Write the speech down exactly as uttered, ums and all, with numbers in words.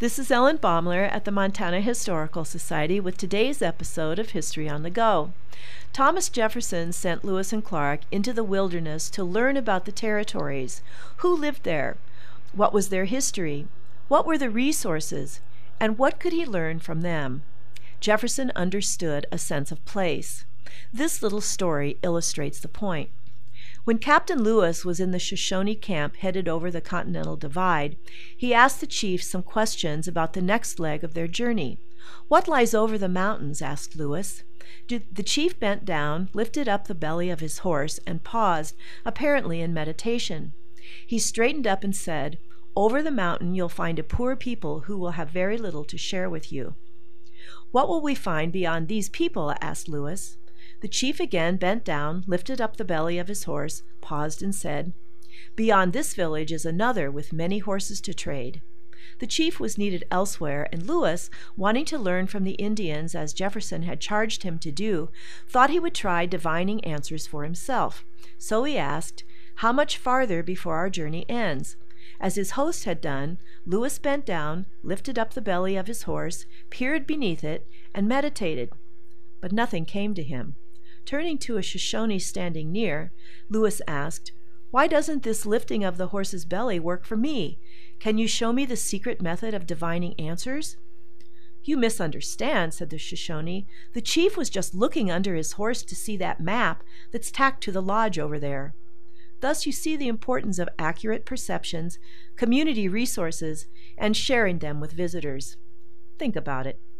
This is Ellen Baumler at the Montana Historical Society with today's episode of History on the Go. Thomas Jefferson sent Lewis and Clark into the wilderness to learn about the territories. Who lived there? What was their history? What were the resources? And what could he learn from them? Jefferson understood a sense of place. This little story illustrates the point. When Captain Lewis was in the Shoshone camp headed over the Continental Divide, he asked the chiefs some questions about the next leg of their journey. "What lies over the mountains?" asked Lewis. The chief bent down, lifted up the belly of his horse, and paused, apparently in meditation. He straightened up and said, "Over the mountain you'll find a poor people who will have very little to share with you." "What will we find beyond these people?" asked Lewis. The chief again bent down, lifted up the belly of his horse, paused, and said, "Beyond this village is another with many horses to trade." The chief was needed elsewhere, and Lewis, wanting to learn from the Indians as Jefferson had charged him to do, thought he would try divining answers for himself. So he asked, "How much farther before our journey ends?" As his host had done, Lewis bent down, lifted up the belly of his horse, peered beneath it, and meditated. But nothing came to him. Turning to a Shoshone standing near, Lewis asked, "Why doesn't this lifting of the horse's belly work for me? Can you show me the secret method of divining answers?" "You misunderstand," said the Shoshone. "The chief was just looking under his horse to see that map that's tacked to the lodge over there." Thus you see the importance of accurate perceptions, community resources, and sharing them with visitors. Think about it.